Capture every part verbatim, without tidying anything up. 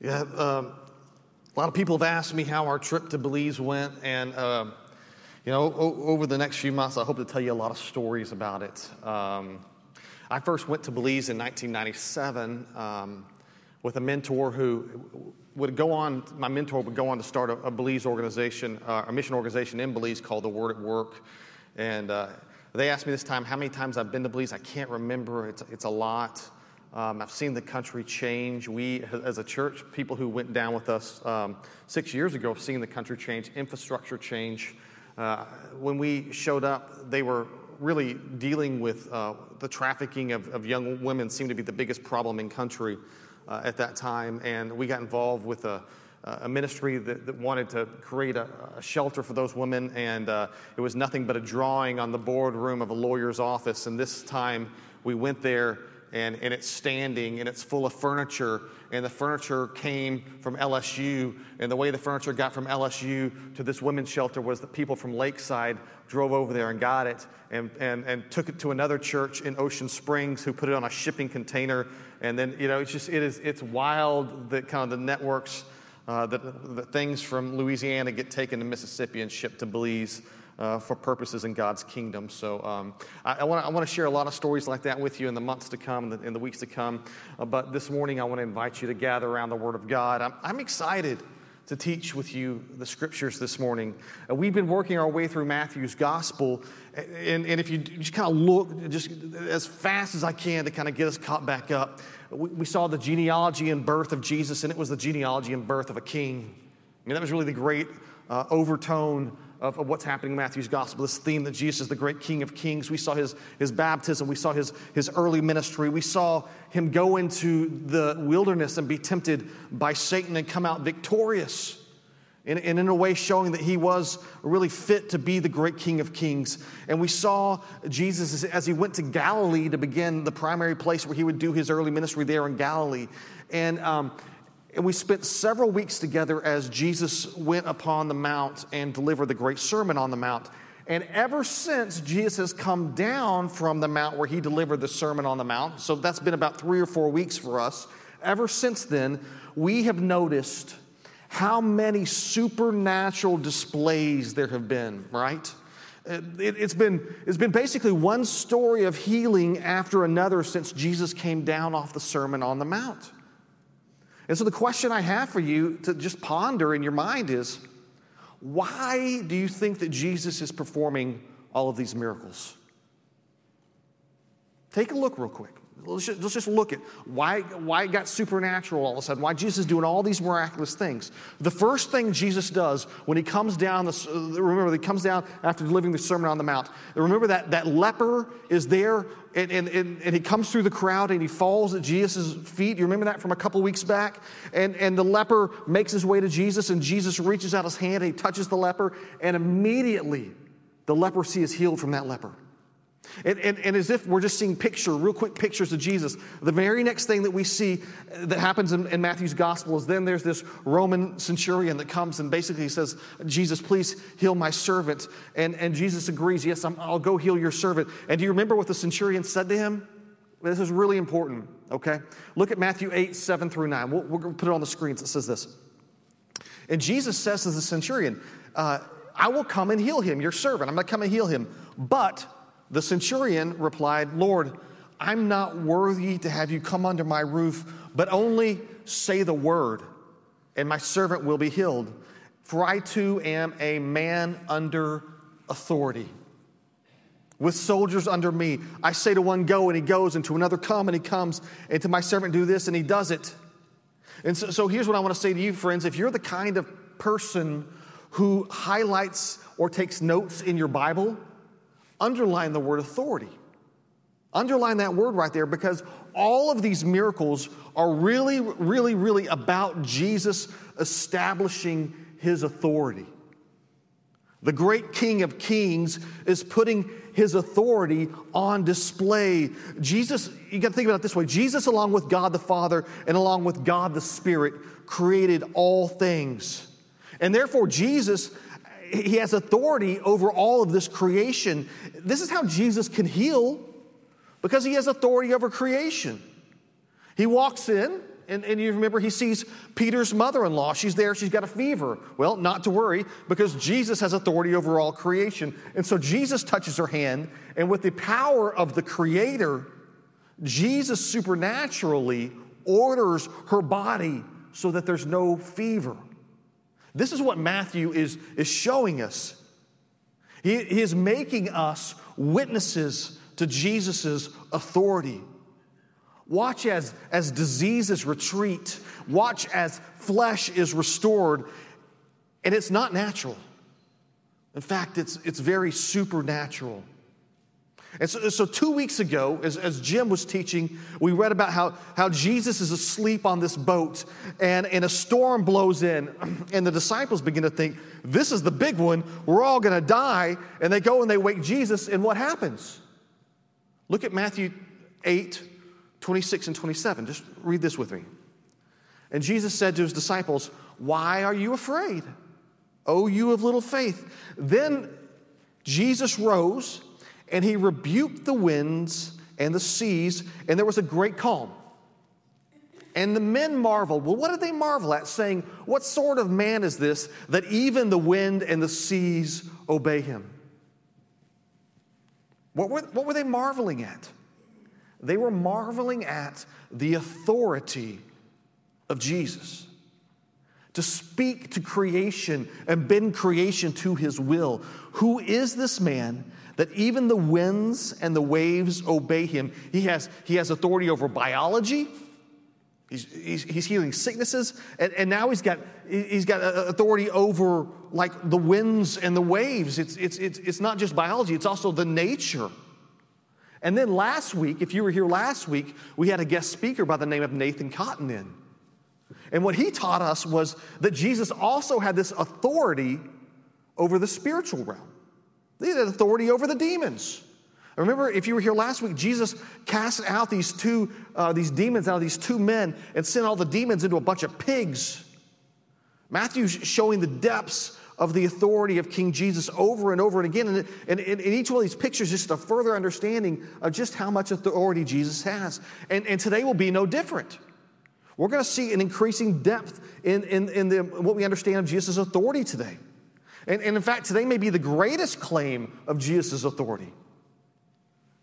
Yeah, um, a lot of people have asked me how our trip to Belize went, and um, you know, o- over the next few months, I hope to tell you a lot of stories about it. Um, I first went to Belize in nineteen ninety-seven um, with a mentor who would go on. My mentor would go on to start a, a Belize organization, uh, a mission organization in Belize called the Word at Work, and uh, they asked me this time how many times I've been to Belize. I can't remember. It's it's a lot. Um, I've seen the country change. We, as a church, people who went down with us um, six years ago, have seen the country change, infrastructure change. Uh, when we showed up, they were really dealing with uh, the trafficking of, of young women seemed to be the biggest problem in country uh, at that time. And we got involved with a, a ministry that, that wanted to create a, a shelter for those women. And uh, it was nothing but a drawing on the boardroom of a lawyer's office. And this time we went there. And, and it's standing, and it's full of furniture, and the furniture came from L S U, and the way the furniture got from L S U to this women's shelter was that people from Lakeside drove over there and got it, and, and, and took it to another church in Ocean Springs who put it on a shipping container, and then, you know, it's just, it is, it's wild that kind of the networks, uh, that, that things from Louisiana get taken to Mississippi and shipped to Belize. Uh, for purposes in God's kingdom. So um, I want to I want to share a lot of stories like that with you in the months to come, in the, in the weeks to come. Uh, but this morning I want to invite you to gather around the Word of God. I'm, I'm excited to teach with you the Scriptures this morning. Uh, we've been working our way through Matthew's Gospel. And, and if you just kind of look just as fast as I can to kind of get us caught back up, we, we saw the genealogy and birth of Jesus, and it was the genealogy and birth of a king. I mean, that was really the great uh, overtone Of, of what's happening in Matthew's Gospel, this theme that Jesus is the great King of Kings. We saw his, his baptism. We saw his, his early ministry. We saw him go into the wilderness and be tempted by Satan and come out victorious, and, and in a way showing that he was really fit to be the great King of Kings. And we saw Jesus as he went to Galilee to begin the primary place where he would do his early ministry there in Galilee. And um And we spent several weeks together as Jesus went upon the mount and delivered the great Sermon on the Mount. And ever since, Jesus has come down from the mount where he delivered the Sermon on the Mount. So that's been about three or four weeks for us. Ever since then, we have noticed how many supernatural displays there have been, right? It, it's been, it's been basically one story of healing after another since Jesus came down off the Sermon on the Mount. And so the question I have for you to just ponder in your mind is, why do you think that Jesus is performing all of these miracles? Take a look real quick. Let's just, let's just look at why, why it got supernatural all of a sudden, why Jesus is doing all these miraculous things. The first thing Jesus does when he comes down, the, remember, he comes down after delivering the Sermon on the Mount. Remember that, that leper is there, And, and, and, and he comes through the crowd and he falls at Jesus' feet. You remember that from a couple weeks back? And, and the leper makes his way to Jesus, and Jesus reaches out his hand and he touches the leper, and immediately the leprosy is healed from that leper. And, and, and as if we're just seeing picture, real quick pictures of Jesus, the very next thing that we see that happens in, in Matthew's Gospel is then there's this Roman centurion that comes and basically says, Jesus, please heal my servant. And, and Jesus agrees, yes, I'm, I'll go heal your servant. And do you remember what the centurion said to him? This is really important, okay? Look at Matthew eight, seven through nine. We'll, we'll put it on the screens. It says this. And Jesus says to the centurion, uh, I will come and heal him, your servant. I'm going to come and heal him. But the centurion replied, Lord, I'm not worthy to have you come under my roof, but only say the word, and my servant will be healed. For I too am a man under authority, with soldiers under me. I say to one, go, and he goes, and to another, come, and he comes, and to my servant, do this, and he does it. And so, so here's what I want to say to you, friends. If you're the kind of person who highlights or takes notes in your Bible, underline the word authority. Underline that word right there, because all of these miracles are really, really, really about Jesus establishing his authority. The great King of Kings is putting his authority on display. Jesus, you got to think about it this way. Jesus, along with God the Father and along with God the Spirit, created all things. And therefore, Jesus, he has authority over all of this creation. This is how Jesus can heal, because he has authority over creation. He walks in, and, and you remember he sees Peter's mother-in-law. She's there. She's got a fever. Well, not to worry, because Jesus has authority over all creation. And so Jesus touches her hand, and with the power of the Creator, Jesus supernaturally orders her body so that there's no fever. This is what Matthew is, is showing us. He, he is making us witnesses to Jesus' authority. Watch as, as diseases retreat. Watch as flesh is restored. And it's not natural. In fact, it's, it's very supernatural. And so, so two weeks ago, as, as Jim was teaching, we read about how, how Jesus is asleep on this boat, and, and a storm blows in, and the disciples begin to think, this is the big one, we're all going to die, and they go and they wake Jesus, and what happens? Look at Matthew eight, twenty-six and twenty-seven. Just read this with me. And Jesus said to his disciples, "Why are you afraid, O you of little faith?" Then Jesus rose, and he rebuked the winds and the seas, and there was a great calm. And the men marveled. Well, what did they marvel at, saying, "What sort of man is this, that even the wind and the seas obey him?" What were, what were they marveling at? They were marveling at the authority of Jesus to speak to creation and bend creation to his will. Who is this man that even the winds and the waves obey him? He has, he has authority over biology. He's, he's, he's healing sicknesses. And, and now he's got, he's got authority over, like, the winds and the waves. It's, it's, it's, it's not just biology. It's also the nature. And then last week, if you were here last week, we had a guest speaker by the name of Nathan Cotton in. And what he taught us was that Jesus also had this authority over the spiritual realm. He had authority over the demons. Remember, if you were here last week, Jesus cast out these two, uh, these demons out of these two men and sent all the demons into a bunch of pigs. Matthew's showing the depths of the authority of King Jesus over and over and again. And, and, and in each one of these pictures, just a further understanding of just how much authority Jesus has. And, and today will be no different. We're going to see an increasing depth in, in, in the, what we understand of Jesus' authority today. And, and in fact, today may be the greatest claim of Jesus' authority.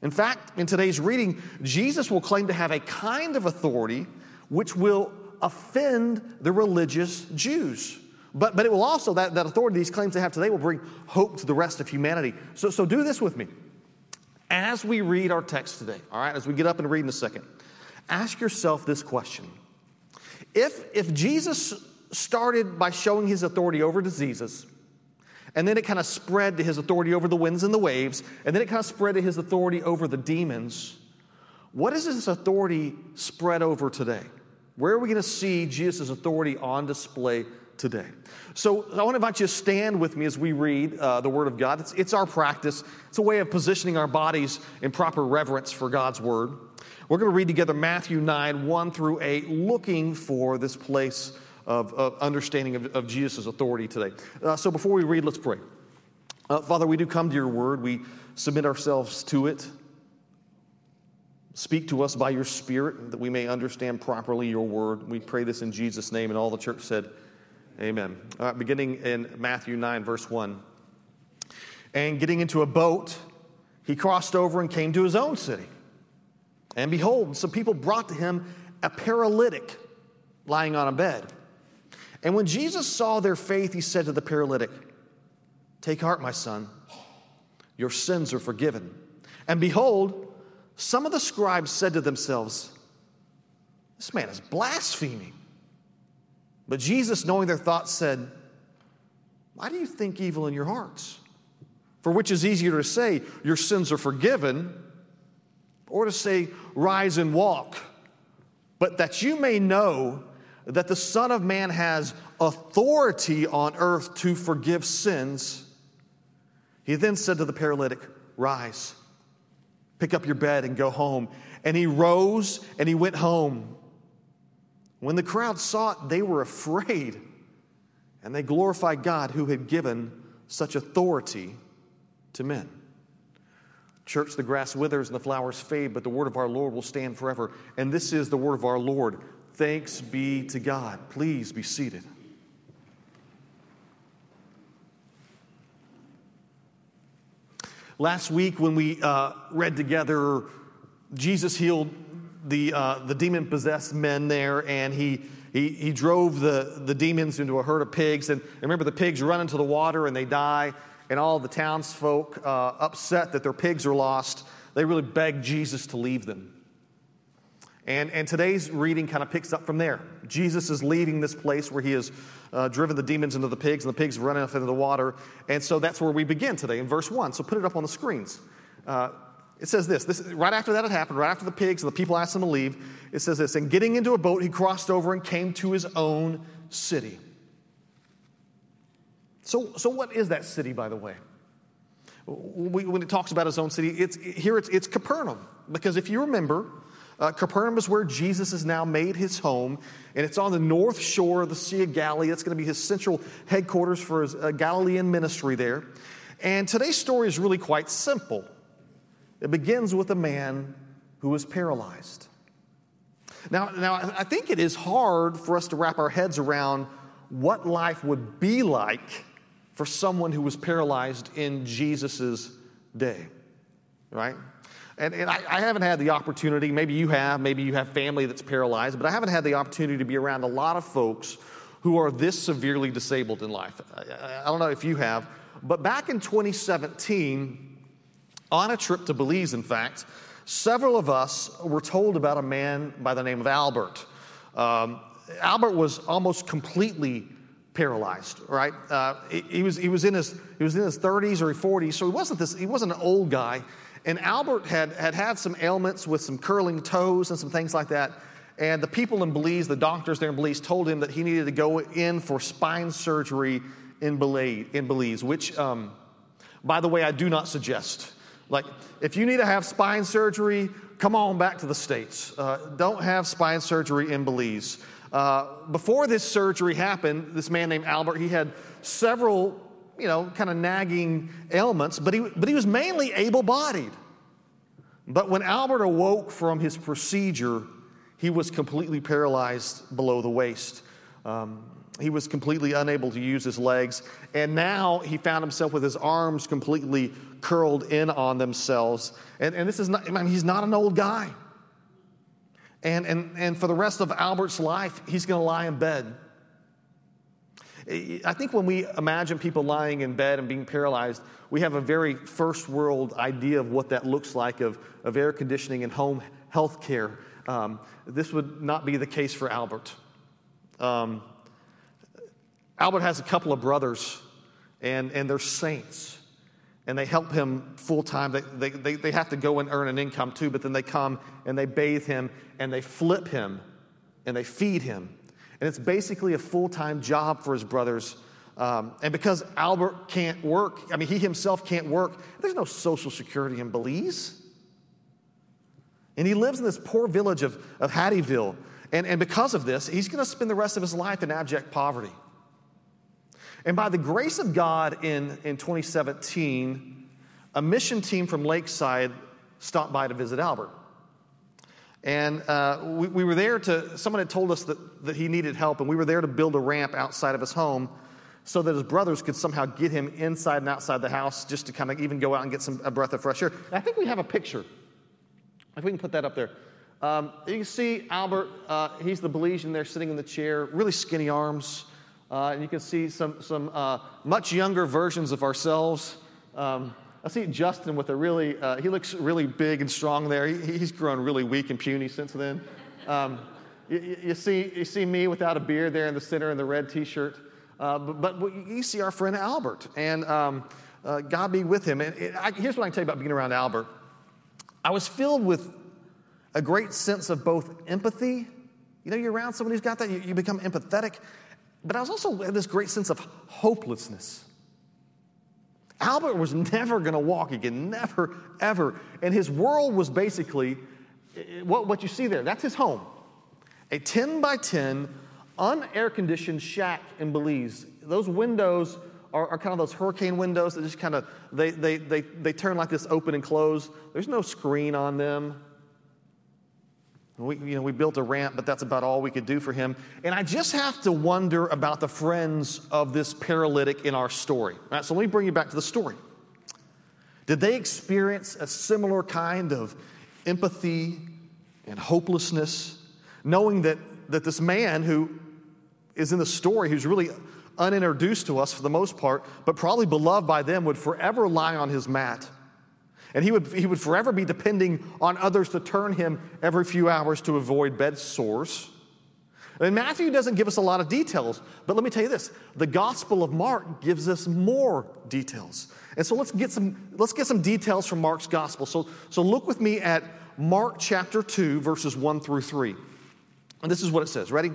In fact, in today's reading, Jesus will claim to have a kind of authority which will offend the religious Jews. But, but it will also, that, that authority, these claims they have today, will bring hope to the rest of humanity. So, so do this with me. As we read our text today, all right, as we get up and read in a second, ask yourself this question. If, if Jesus started by showing his authority over diseases, and then it kind of spread to his authority over the winds and the waves, and then it kind of spread to his authority over the demons, what is his authority spread over today? Where are we going to see Jesus' authority on display today? So I want to invite you to stand with me as we read uh, the Word of God. It's, it's our practice. It's a way of positioning our bodies in proper reverence for God's Word. We're going to read together Matthew nine, one through eight, looking for this place of, of understanding of, of Jesus' authority today. Uh, so before we read, let's pray. Uh, Father, we do come to your Word. We submit ourselves to it. Speak to us by your Spirit that we may understand properly your Word. We pray this in Jesus' name, and all the church said, amen. All right, beginning in Matthew nine, verse one. And getting into a boat, he crossed over and came to his own city. And behold, some people brought to him a paralytic lying on a bed. And when Jesus saw their faith, he said to the paralytic, "Take heart, my son, your sins are forgiven." And behold, some of the scribes said to themselves, "This man is blaspheming." But Jesus, knowing their thoughts, said, "Why do you think evil in your hearts? For which is easier to say, 'Your sins are forgiven,' or to say, 'Rise and walk'? But that you may know that the Son of Man has authority on earth to forgive sins." He then said to the paralytic, "Rise, pick up your bed and go home." And he rose and he went home. When the crowd saw it, they were afraid, and they glorified God who had given such authority to men. Church, the grass withers and the flowers fade, but the word of our Lord will stand forever. And this is the word of our Lord. Thanks be to God. Please be seated. Last week when we uh, read together, Jesus healed the uh, the demon-possessed men there, and he he, he drove the, the demons into a herd of pigs. And remember, the pigs run into the water and they die, and all the townsfolk uh, upset that their pigs are lost. They really begged Jesus to leave them. And, and today's reading kind of picks up from there. Jesus is leaving this place where he has uh, driven the demons into the pigs, and the pigs run off into the water. And so that's where we begin today in verse one. So put it up on the screens. Uh, it says this, this. Right after that had happened, right after the pigs and the people asked him to leave, it says this, and getting into a boat, he crossed over and came to his own city. So, so what is that city, by the way? We, when it talks about his own city, it's here it's, it's Capernaum. Because if you remember... Uh, Capernaum is where Jesus has now made his home, and it's on the north shore of the Sea of Galilee. That's going to be his central headquarters for his uh, Galilean ministry there. And today's story is really quite simple. It begins with a man who is paralyzed. Now, now I think it is hard for us to wrap our heads around what life would be like for someone who was paralyzed in Jesus' day, right? And, and I, I haven't had the opportunity, maybe you have, maybe you have family that's paralyzed, but I haven't had the opportunity to be around a lot of folks who are this severely disabled in life. I, I don't know if you have, but back in twenty seventeen, on a trip to Belize, in fact, several of us were told about a man by the name of Albert. Um, Albert was almost completely paralyzed, right? Uh, he, he was he was in his he was in his thirties or forties, so he wasn't this he wasn't an old guy. And Albert had, had had some ailments with some curling toes and some things like that. And the people in Belize, the doctors there in Belize, told him that he needed to go in for spine surgery in Belize, in Belize which, um, by the way, I do not suggest. Like, if you need to have spine surgery, come on back to the States. Uh, don't have spine surgery in Belize. Uh, before this surgery happened, this man named Albert, he had several... you know, kind of nagging ailments, but he but he was mainly able-bodied. But when Albert awoke from his procedure, he was completely paralyzed below the waist. Um, he was completely unable to use his legs, and now he found himself with his arms completely curled in on themselves. And and this is not, I mean, he's not an old guy. And and and for the rest of Albert's life, he's going to lie in bed. I think when we imagine people lying in bed and being paralyzed, we have a very first world idea of what that looks like of, of air conditioning and home health care. Um, this would not be the case for Albert. Um, Albert has a couple of brothers, and, and they're saints, and they help him full time. They, they, they, they have to go and earn an income too, but then they come and they bathe him and they flip him and they feed him. And it's basically a full-time job for his brothers. Um, and because Albert can't work, I mean, he himself can't work, there's no Social Security in Belize. And he lives in this poor village of, of Hattieville. And, and because of this, he's going to spend the rest of his life in abject poverty. And by the grace of God in, in twenty seventeen, a mission team from Lakeside stopped by to visit Albert. And uh, we, we were there to, someone had told us that, that he needed help, and we were there to build a ramp outside of his home so that his brothers could somehow get him inside and outside the house just to kind of even go out and get some a breath of fresh air. I think we have a picture. If we can put that up there. Um, you can see Albert, uh, he's the Belizean there sitting in the chair, really skinny arms. Uh, and you can see some, some uh, much younger versions of ourselves. Um, I see Justin with a really, uh, he looks really big and strong there. He, he's grown really weak and puny since then. Um, you, you, see, you see me without a beard there in the center in the red T-shirt. Uh, but, but you see our friend Albert, and um, uh, God be with him. And it, I, here's what I can tell you about being around Albert. I was filled with a great sense of both empathy. You know, you're around someone who's got that, you, you become empathetic. But I was also with this great sense of hopelessness. Albert was never going to walk again, never, ever. And his world was basically, what, what you see there, that's his home. A ten by ten, un-air-conditioned shack in Belize. Those windows are, are kind of those hurricane windows that just kind of, they, they, they, they turn like this, open and close. There's no screen on them. We, you know, we built a ramp, but that's about all we could do for him. And I just have to wonder about the friends of this paralytic in our story. All right, so let me bring you back to the story. Did they experience a similar kind of empathy and hopelessness, knowing that, that this man who is in the story, who's really unintroduced to us for the most part, but probably beloved by them, would forever lie on his mat? And he would, he would forever be depending on others to turn him every few hours to avoid bed sores. And Matthew doesn't give us a lot of details, but let me tell you this. The Gospel of Mark gives us more details. And so let's get some, let's get some details from Mark's Gospel. So, so look with me at Mark chapter two, verses one through three. And this is what it says. Ready?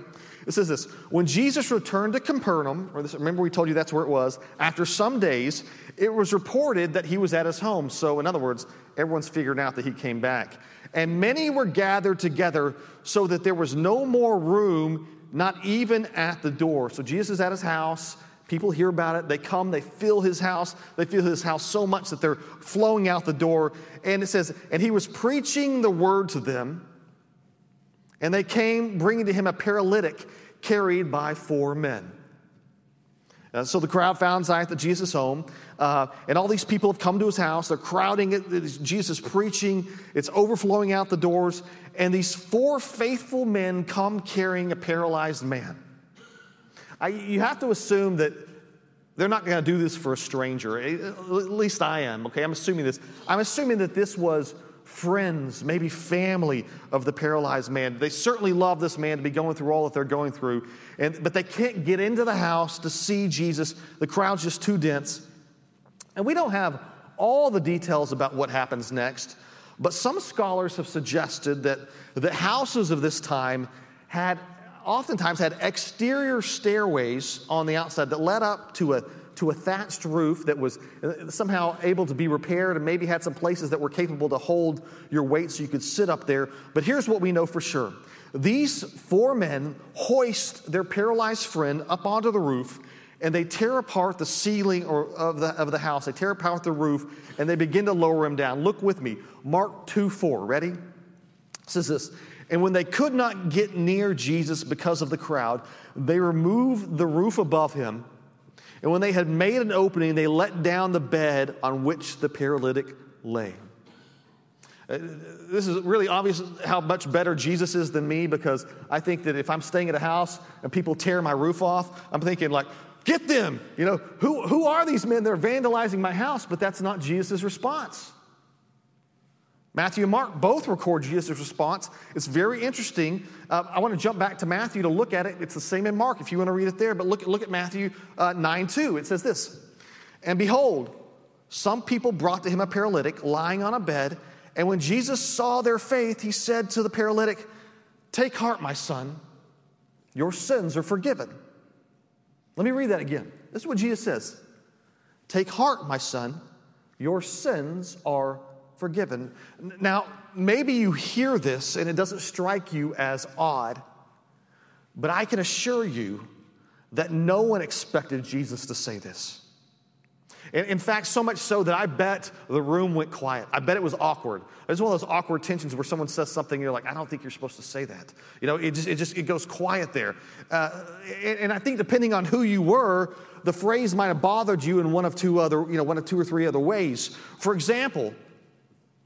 It says this. When Jesus returned to Capernaum, or this, remember we told you that's where it was, after some days, it was reported that he was at his home. So in other words, everyone's figured out that he came back. And many were gathered together so that there was no more room, not even at the door. So Jesus is at his house. People hear about it. They come. They fill his house. They fill his house so much that they're flowing out the door. And it says, and he was preaching the word to them. And they came, bringing to him a paralytic carried by four men. Uh, so the crowd found Zion at Jesus' home, uh, and all these people have come to his house. They're crowding it. It's Jesus preaching. It's overflowing out the doors. And these four faithful men come carrying a paralyzed man. I, you have to assume that they're not going to do this for a stranger. At least I am, okay? I'm assuming this. I'm assuming that this was friends, maybe family of the paralyzed man. They certainly love this man to be going through all that they're going through, and but they can't get into the house to see Jesus. The crowd's just too dense. And we don't have all the details about what happens next, but some scholars have suggested that the houses of this time had oftentimes had exterior stairways on the outside that led up to a to a thatched roof that was somehow able to be repaired and maybe had some places that were capable to hold your weight so you could sit up there. But here's what we know for sure. These four men hoist their paralyzed friend up onto the roof, and they tear apart the ceiling or of the, of the house. They tear apart the roof, and they begin to lower him down. Look with me. Mark two four. Ready? It says this. And when they could not get near Jesus because of the crowd, they removed the roof above him. And when they had made an opening, they let down the bed on which the paralytic lay. Uh, this is really obvious how much better Jesus is than me, because I think that if I'm staying at a house and people tear my roof off, I'm thinking like, get them! You know, who, who are these men that are vandalizing my house? But that's not Jesus' response. Matthew and Mark both record Jesus' response. It's very interesting. Uh, I want to jump back to Matthew to look at it. It's the same in Mark if you want to read it there. But look, look at Matthew uh, nine two. It says this. And behold, some people brought to him a paralytic lying on a bed. And when Jesus saw their faith, he said to the paralytic, "Take heart, my son. Your sins are forgiven." Let me read that again. This is what Jesus says. "Take heart, my son. Your sins are forgiven. Forgiven. Now, maybe you hear this and it doesn't strike you as odd, but I can assure you that no one expected Jesus to say this. And in fact, so much so that I bet the room went quiet. I bet it was awkward. It's one of those awkward tensions where someone says something and you're like, I don't think you're supposed to say that. You know, it just it just it goes quiet there. Uh, and, and I think depending on who you were, the phrase might have bothered you in one of two other, you know, one of two or three other ways. For example,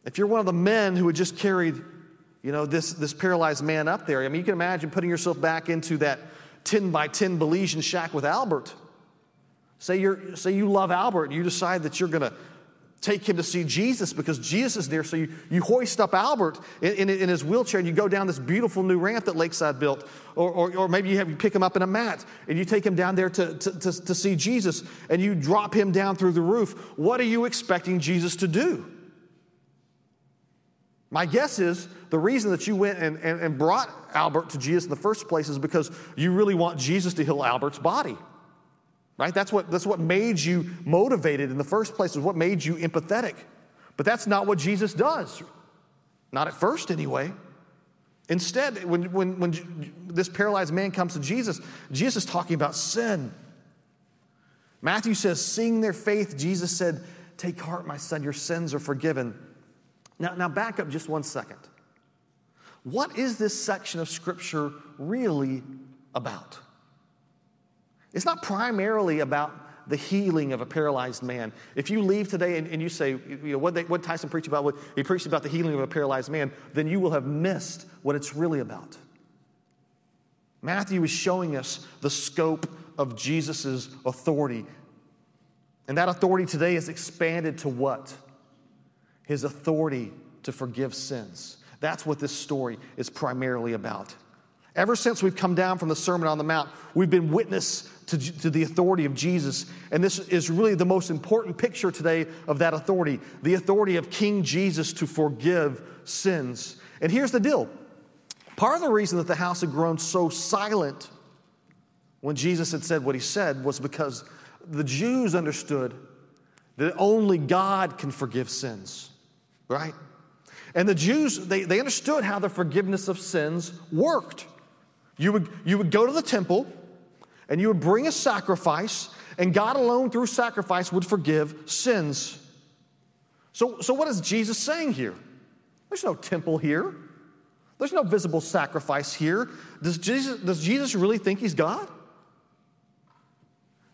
if you're one of the men who had just carried, you know, this, this paralyzed man up there, I mean, you can imagine putting yourself back into that ten by ten Belizean shack with Albert. Say you're, say you love Albert and you decide that you're going to take him to see Jesus because Jesus is there. So you, you hoist up Albert in, in, in his wheelchair and you go down this beautiful new ramp that Lakeside built. Or, or, or maybe you, have, you pick him up in a mat and you take him down there to, to, to, to see Jesus and you drop him down through the roof. What are you expecting Jesus to do? My guess is the reason that you went and, and, and brought Albert to Jesus in the first place is because you really want Jesus to heal Albert's body, right? That's what, that's what made you motivated in the first place, is what made you empathetic. But that's not what Jesus does, not at first anyway. Instead, when, when, when this paralyzed man comes to Jesus, Jesus is talking about sin. Matthew says, seeing their faith, Jesus said, "Take heart, my son, your sins are forgiven." Now, now back up just one second. what is this section of Scripture really about? It's not primarily about the healing of a paralyzed man. If you leave today and, and you say, you know, what, they, what Tyson preached about, what he preached about the healing of a paralyzed man, then you will have missed what it's really about. Matthew is showing us the scope of Jesus' authority. And that authority today is expanded to what? His authority to forgive sins. That's what this story is primarily about. Ever since we've come down from the Sermon on the Mount, we've been witness to, to the authority of Jesus. And this is really the most important picture today of that authority, the authority of King Jesus to forgive sins. And here's the deal. Part of the reason that the house had grown so silent when Jesus had said what he said was because the Jews understood that only God can forgive sins, right? And the Jews, they, they understood how the forgiveness of sins worked. You would, you would go to the temple, and you would bring a sacrifice, and God alone through sacrifice would forgive sins. So, so what is Jesus saying here? There's no temple here. There's no visible sacrifice here. Does Jesus, does Jesus really think he's God?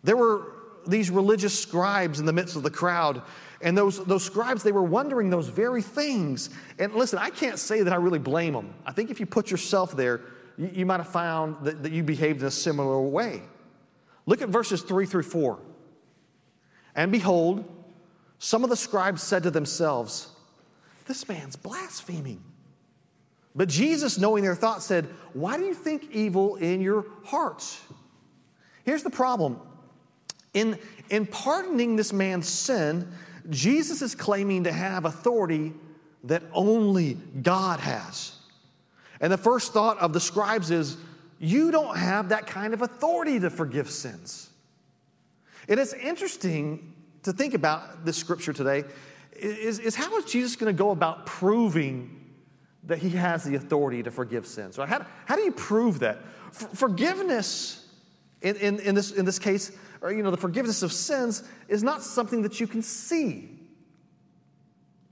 There were these religious scribes in the midst of the crowd, and those, those scribes, they were wondering those very things. And listen, I can't say that I really blame them. I think if you put yourself there, you, you might have found that, that you behaved in a similar way. Look at verses three through four. And behold, some of the scribes said to themselves, "This man's blaspheming." But Jesus, knowing their thoughts, said, "Why do you think evil in your hearts?" Here's the problem. In, in pardoning this man's sin, Jesus is claiming to have authority that only God has. And the first thought of the scribes is, you don't have that kind of authority to forgive sins. And it's interesting to think about this scripture today, is, is how is Jesus going to go about proving that he has the authority to forgive sins? Right? How, how do you prove that? For, forgiveness, in, in, in, this, in this case, or, you know, the forgiveness of sins is not something that you can see.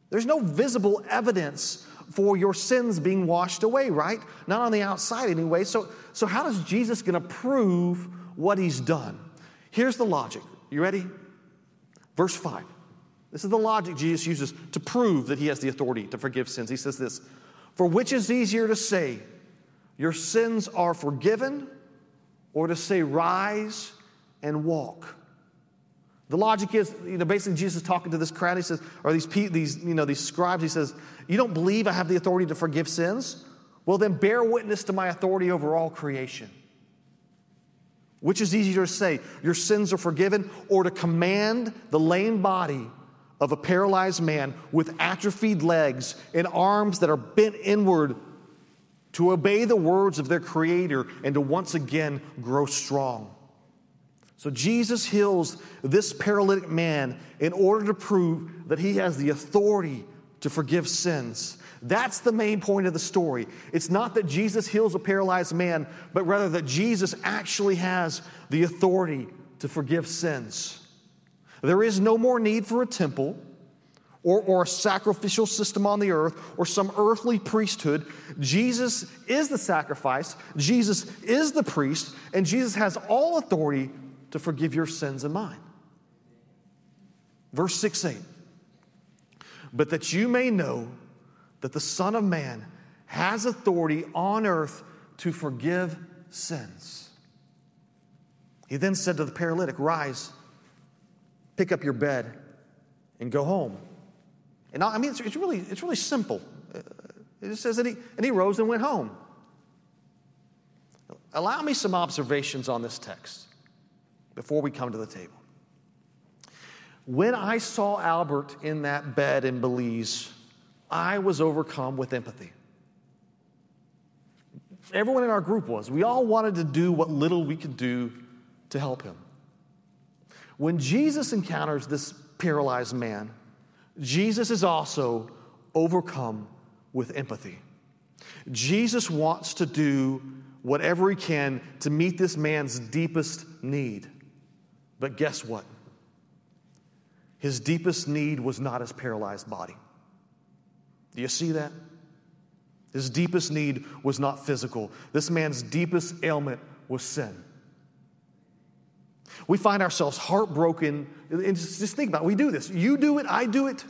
There's no visible evidence for your sins being washed away, right? Not on the outside anyway. So, so how is Jesus going to prove what he's done? Here's the logic. You ready? Verse five. This is the logic Jesus uses to prove that he has the authority to forgive sins. He says this, "For which is easier to say, your sins are forgiven, or to say, rise and walk?" The logic is, you know, basically Jesus is talking to this crowd. He says, or these these you know these scribes. He says, "You don't believe I have the authority to forgive sins? Well, then bear witness to my authority over all creation." Which is easier to say, your sins are forgiven, or to command the lame body of a paralyzed man with atrophied legs and arms that are bent inward to obey the words of their Creator and to once again grow strong? So Jesus heals this paralytic man in order to prove that he has the authority to forgive sins. That's the main point of the story. It's not that Jesus heals a paralyzed man, but rather that Jesus actually has the authority to forgive sins. There is no more need for a temple or, or a sacrificial system on the earth or some earthly priesthood. Jesus is the sacrifice. Jesus is the priest. And Jesus has all authority to forgive your sins and mine. Verse six eight. "But that you may know that the Son of Man has authority on earth to forgive sins." He then said to the paralytic, "Rise, pick up your bed, and go home." And I mean, it's, it's really it's really simple. It just says that he, and he rose and went home. Allow me some observations on this text before we come to the table. When I saw Albert in that bed in Belize, I was overcome with empathy. Everyone in our group was. We all wanted to do what little we could do to help him. When Jesus encounters this paralyzed man, Jesus is also overcome with empathy. Jesus wants to do whatever he can to meet this man's deepest need. But guess what? His deepest need was not his paralyzed body. Do you see that? His deepest need was not physical. This man's deepest ailment was sin. We find ourselves heartbroken. And just think about it. We do this. You do it. I do it.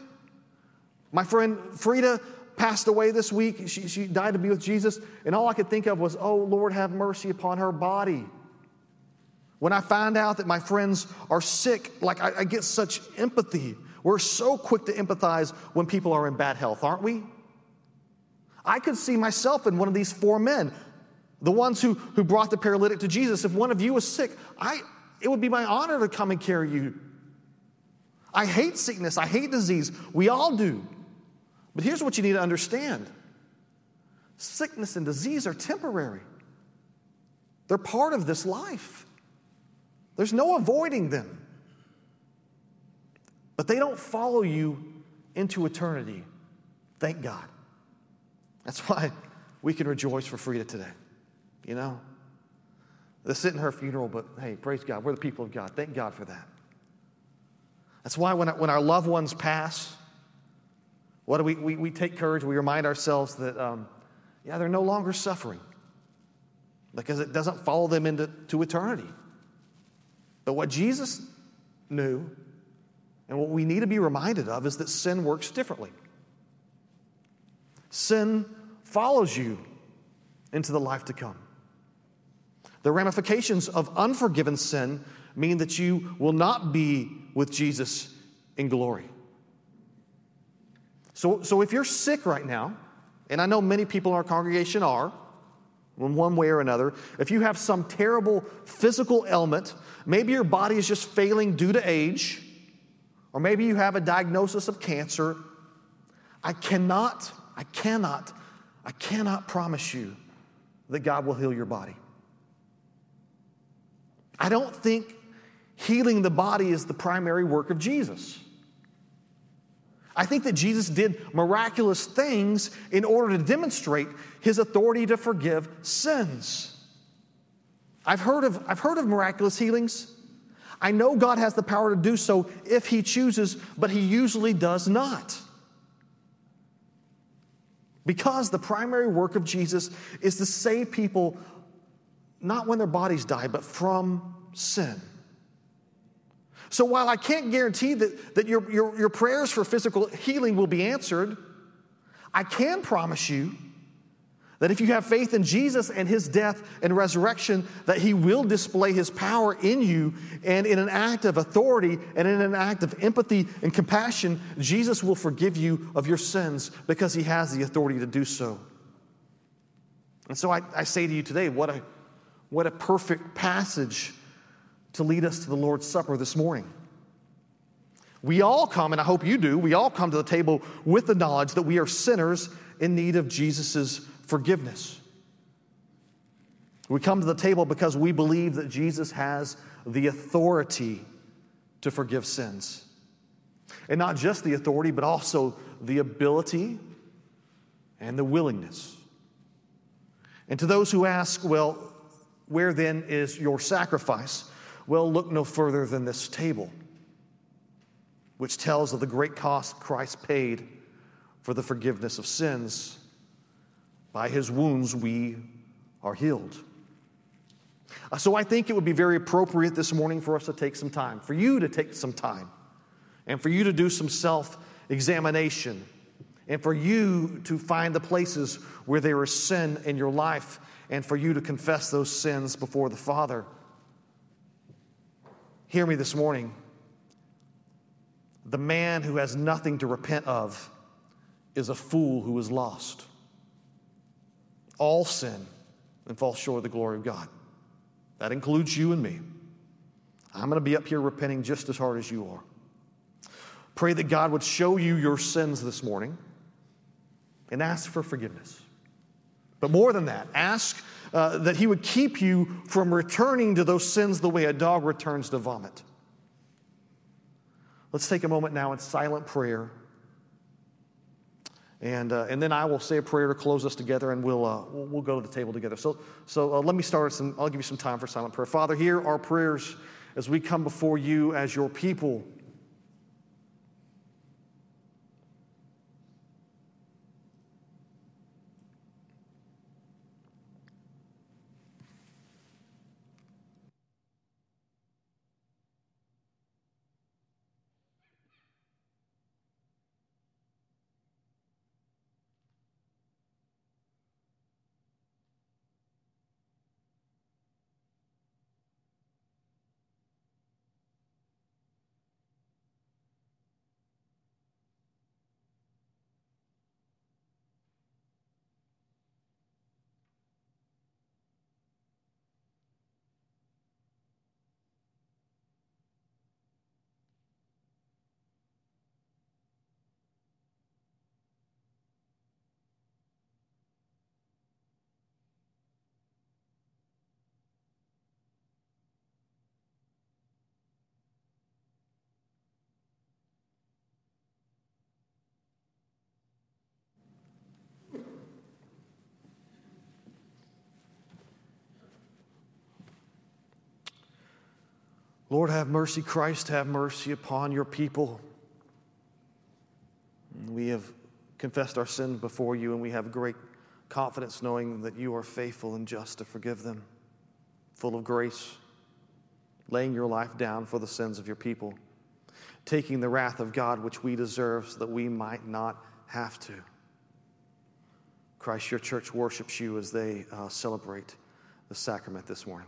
My friend Frida passed away this week. She, she died to be with Jesus. And all I could think of was, oh, Lord, have mercy upon her body. When I find out that my friends are sick, like I, I get such empathy. We're so quick to empathize when people are in bad health, aren't we? I could see myself in one of these four men, the ones who, who brought the paralytic to Jesus. If one of you was sick, I it would be my honor to come and carry you. I hate sickness. I hate disease. We all do. But here's what you need to understand. Sickness and disease are temporary. They're part of this life. There's no avoiding them. But they don't follow you into eternity. Thank God. That's why we can rejoice for Frida today. You know? This isn't her funeral, but hey, praise God. We're the people of God. Thank God for that. That's why when, when our loved ones pass, what do we, we, we take courage. We remind ourselves that, um, yeah, they're no longer suffering because it doesn't follow them into to eternity. But what Jesus knew and what we need to be reminded of is that sin works differently. Sin follows you into the life to come. The ramifications of unforgiven sin mean that you will not be with Jesus in glory. So, so if you're sick right now, and I know many people in our congregation are, in one way or another, if you have some terrible physical ailment, maybe your body is just failing due to age, or maybe you have a diagnosis of cancer, I cannot, I cannot, I cannot promise you that God will heal your body. I don't think healing the body is the primary work of Jesus. I think that Jesus did miraculous things in order to demonstrate his authority to forgive sins. I've heard of, I've heard of miraculous healings. I know God has the power to do so if he chooses, but he usually does not. Because the primary work of Jesus is to save people, not when their bodies die, but from sin. So while I can't guarantee that, that your, your, your prayers for physical healing will be answered, I can promise you that if you have faith in Jesus and his death and resurrection, that he will display his power in you, and in an act of authority and in an act of empathy and compassion, Jesus will forgive you of your sins because he has the authority to do so. And so I, I say to you today, what a, what a perfect passage to lead us to the Lord's Supper this morning. We all come, and I hope you do, we all come to the table with the knowledge that we are sinners in need of Jesus' forgiveness. We come to the table because we believe that Jesus has the authority to forgive sins. And not just the authority, but also the ability and the willingness. And to those who ask, well, where then is your sacrifice? Well, look no further than this table, which tells of the great cost Christ paid for the forgiveness of sins. By his wounds we are healed. So I think it would be very appropriate this morning for us to take some time, for you to take some time, and for you to do some self-examination, and for you to find the places where there is sin in your life, and for you to confess those sins before the Father. Hear me this morning. The man who has nothing to repent of is a fool who is lost. All sin and fall short of the glory of God. That includes you and me. I'm going to be up here repenting just as hard as you are. Pray that God would show you your sins this morning and ask for forgiveness. But more than that, ask uh, that he would keep you from returning to those sins the way a dog returns to vomit. Let's take a moment now in silent prayer. And, uh, and then I will say a prayer to close us together, and we'll, uh, we'll go to the table together. So, so uh, let me start us, and I'll give you some time for silent prayer. Father, hear our prayers as we come before you as your people. Lord, have mercy. Christ, have mercy upon your people. We have confessed our sin before you, and we have great confidence knowing that you are faithful and just to forgive them, full of grace, laying your life down for the sins of your people, taking the wrath of God which we deserve so that we might not have to. Christ, your church worships you as they uh, celebrate the sacrament this morning.